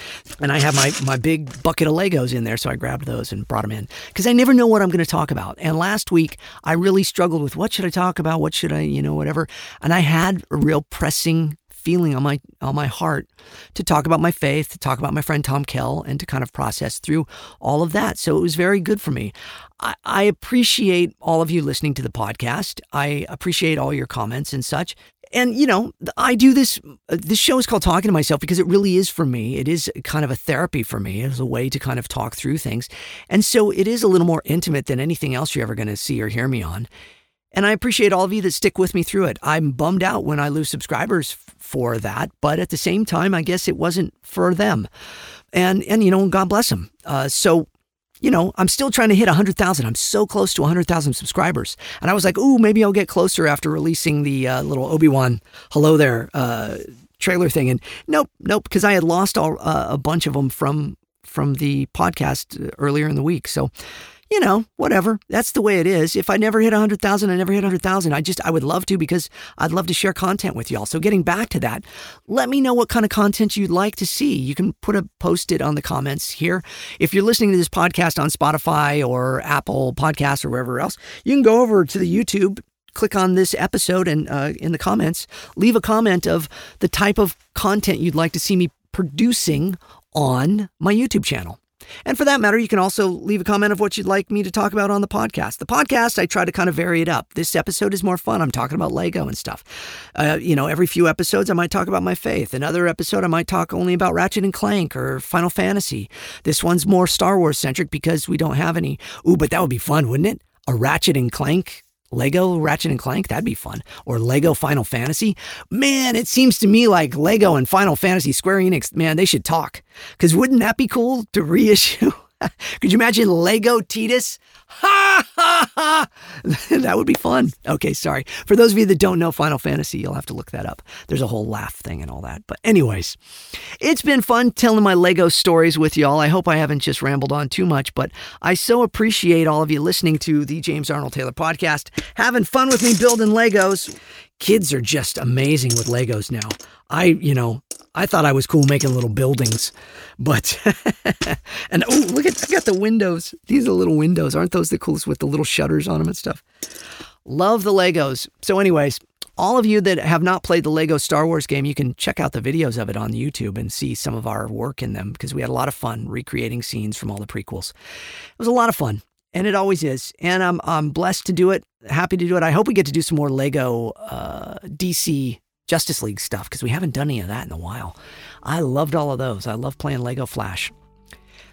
And I have my, my big bucket of Legos in there, so I grabbed those and brought them in, because I never know what I'm going to talk about. And last week, I really struggled with what should I talk about? What should I, you know, whatever. And I had a real pressing feeling on my on my heart to talk about my faith, to talk about my friend Tom Kell, and to kind of process through all of that. So it was very good for me. I, I appreciate all of you listening to the podcast. I appreciate all your comments and such. And, you know, I do this, this show is called Talking to Myself because it really is for me. It is kind of a therapy for me. It's a way to kind of talk through things. And so it is a little more intimate than anything else you're ever going to see or hear me on. And I appreciate all of you that stick with me through it. I'm bummed out when I lose subscribers f- for that. But at the same time, I guess it wasn't for them. And, and you know, God bless them. Uh, so, you know, I'm still trying to hit one hundred thousand. I'm so close to one hundred thousand subscribers. And I was like, ooh, maybe I'll get closer after releasing the uh, little Obi-Wan hello there uh, trailer thing. And nope, nope, because I had lost all, uh, a bunch of them from from the podcast earlier in the week. So, you know, whatever. That's the way it is. If I never hit one hundred thousand, I never hit one hundred thousand. I just, I would love to because I'd love to share content with y'all. So getting back to that, let me know what kind of content you'd like to see. You can put a post-it on the comments here. If you're listening to this podcast on Spotify or Apple Podcasts or wherever else, you can go over to the YouTube, click on this episode, and uh, in the comments, leave a comment of the type of content you'd like to see me producing on my YouTube channel. And for that matter, you can also leave a comment of what you'd like me to talk about on the podcast. The podcast, I try to kind of vary it up. This episode is more fun. I'm talking about Lego and stuff. Uh, you know, every few episodes, I might talk about my faith. Another episode, I might talk only about Ratchet and Clank or Final Fantasy. This one's more Star Wars centric because we don't have any. Ooh, but that would be fun, wouldn't it? A Ratchet and Clank, Lego Ratchet and Clank, that'd be fun. Or Lego Final Fantasy. Man, it seems to me like Lego and Final Fantasy, Square Enix, man, they should talk. Because wouldn't that be cool to reissue? Could you imagine Lego Tidus? Ha, ha, ha. That would be fun. Okay, sorry. For those of you that don't know Final Fantasy, you'll have to look that up. There's a whole laugh thing and all that. But anyways, it's been fun telling my Lego stories with y'all. I hope I haven't just rambled on too much, but I so appreciate all of you listening to the James Arnold Taylor podcast, having fun with me building Legos. Kids are just amazing with Legos now. I, you know, I thought I was cool making little buildings, but, and oh, look at, I got the windows. These are little windows. Aren't those the coolest with the little shutters on them and stuff? Love the Legos. So anyways, all of you that have not played the Lego Star Wars game, you can check out the videos of it on YouTube and see some of our work in them because we had a lot of fun recreating scenes from all the prequels. It was a lot of fun. And it always is. And I'm I'm blessed to do it, happy to do it. I hope we get to do some more Lego uh, D C Justice League stuff because we haven't done any of that in a while. I loved all of those. I love playing Lego Flash.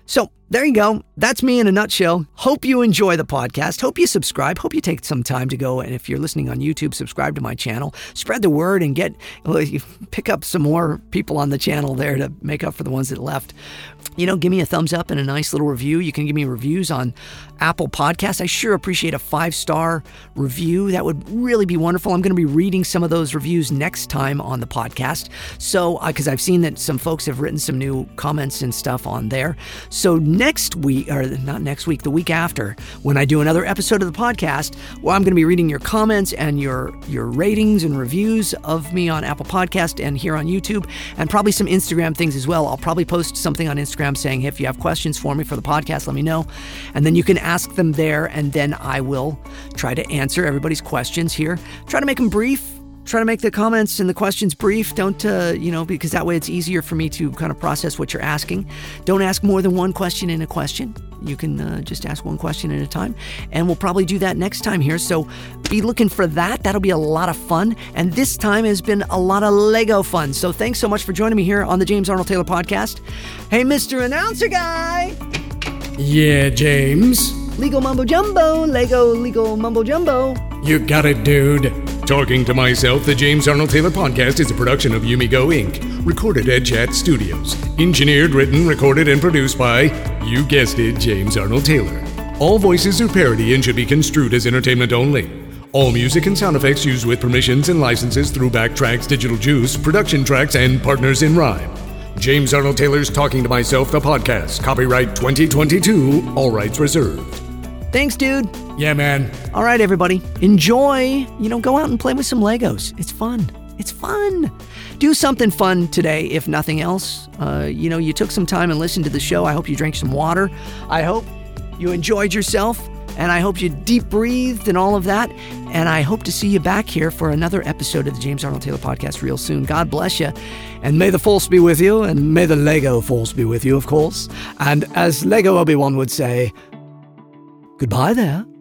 So there you go. That's me in a nutshell. Hope you enjoy the podcast. Hope you subscribe. Hope you take some time to go. And if you're listening on YouTube, subscribe to my channel. Spread the word and get pick up some more people on the channel there to make up for the ones that left. You know, give me a thumbs up and a nice little review. You can give me reviews on Apple Podcasts. I sure appreciate a five-star review. That would really be wonderful. I'm going to be reading some of those reviews next time on the podcast. So, because uh, I've seen that some folks have written some new comments and stuff on there. So next week, or not next week, the week after, when I do another episode of the podcast, well, I'm going to be reading your comments and your, your ratings and reviews of me on Apple Podcast and here on YouTube, and probably some Instagram things as well. I'll probably post something on Instagram saying, hey, if you have questions for me for the podcast, let me know. And then you can ask them there, and then I will try to answer everybody's questions here. Try to make them brief. Try to make the comments and the questions brief. Don't, uh, you know, because that way it's easier for me to kind of process what you're asking. Don't ask more than one question in a question. You can uh, just ask one question at a time. And we'll probably do that next time here. So be looking for that. That'll be a lot of fun. And this time has been a lot of Lego fun. So thanks so much for joining me here on the James Arnold Taylor podcast. Hey, Mister Announcer Guy. Yeah, James. Legal mumbo jumbo. Lego legal mumbo jumbo. You got it, dude. Talking to Myself, the James Arnold Taylor podcast is a production of Yumigo Incorporated, recorded at Chat Studios. Engineered, written, recorded, and produced by, you guessed it, James Arnold Taylor. All voices are parody and should be construed as entertainment only. All music and sound effects used with permissions and licenses through Backtracks, Digital Juice, Production Tracks, and Partners in Rhyme. James Arnold Taylor's Talking to Myself, the podcast. Copyright twenty twenty-two, all rights reserved. Thanks, dude. Yeah, man. All right, everybody. Enjoy. You know, go out and play with some Legos. It's fun. It's fun. Do something fun today, if nothing else. Uh, you know, you took some time and listened to the show. I hope you drank some water. I hope you enjoyed yourself. And I hope you deep breathed and all of that. And I hope to see you back here for another episode of the James Arnold Taylor Podcast real soon. God bless you. And may the force be with you. And may the Lego force be with you, of course. And as Lego Obi-Wan would say, goodbye there.